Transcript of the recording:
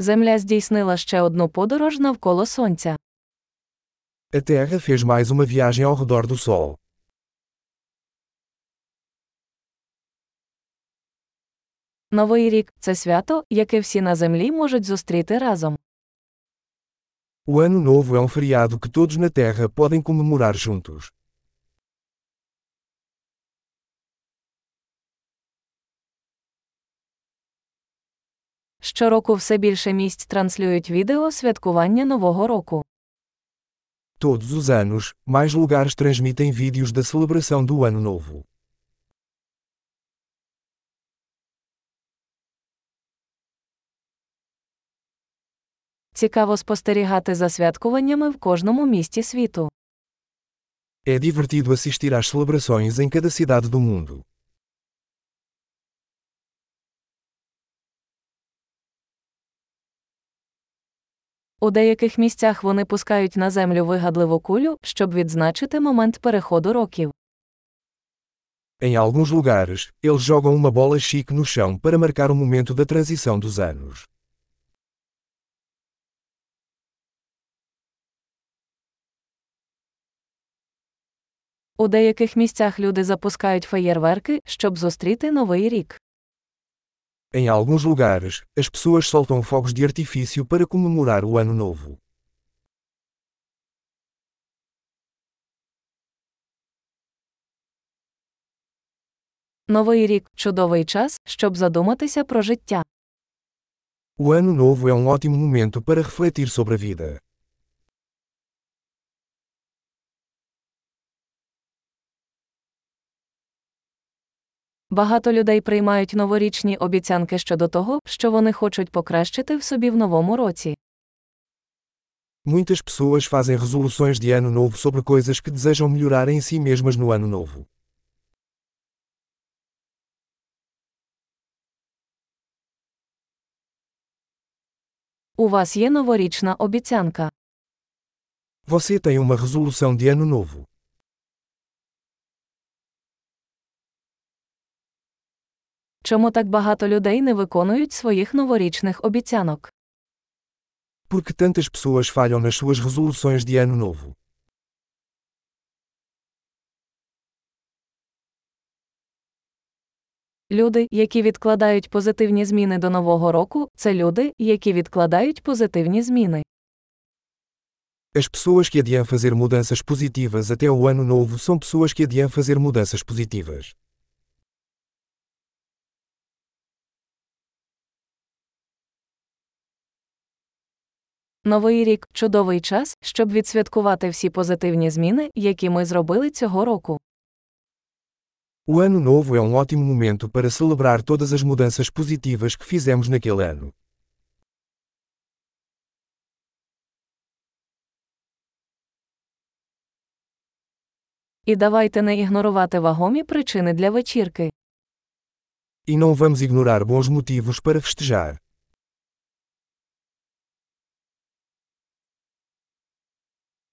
Земля здійснила ще одну подорож навколо Сонця. A Terra fez mais uma viagem ao redor do Sol. Новий рік – це свято, яке всі на землі можуть зустріти разом. O Ano Novo é um feriado que todos na Terra podem comemorar juntos. Щороку все більше місць транслюють відео святкування Нового року. Todos os anos, mais lugares transmitem vídeos da celebração do Ano Novo. Цікаво спостерігати за святкуваннями в кожному місті світу. É divertido assistir às celebrações em cada cidade do mundo. У деяких місцях вони пускають на землю вигадливу кулю, щоб відзначити момент переходу років. Em alguns lugares, eles jogam uma bola chique no chão para marcar o momento da transição dos anos. У деяких місцях люди запускають феєрверки, щоб зустріти Новий рік. Em alguns lugares, as pessoas soltam fogos de artifício para comemorar o Ano Novo. Новий рік – чудовий час, щоб задуматися про життя. O Ano Novo é um ótimo momento para refletir sobre a vida. Багато людей приймають новорічні обіцянки щодо того, що вони хочуть покращити в собі в новому році. Muitas pessoas fazem resoluções de ano novo sobre coisas que desejam melhorar em si mesmas no ano novo. У вас є новорічна обіцянка. Você tem uma resolução de ano novo. Чому так багато людей не виконують своїх новорічних обіцянок? Porque tantas pessoas falham nas suas resoluções de ano novo. Люди, які відкладають позитивні зміни до Нового року, це люди, які відкладають позитивні зміни. As pessoas que adiam fazer mudanças positivas até o ano novo são pessoas que adiam fazer mudanças positivas. Новий рік – чудовий час, щоб відсвяткувати всі позитивні зміни, які ми зробили цього року. O Ano Novo é um ótimo momento para celebrar todas as mudanças positivas que fizemos naquele ano. І давайте не ігнорувати вагомі причини для вечірки. E não vamos ignorar bons motivos para festejar.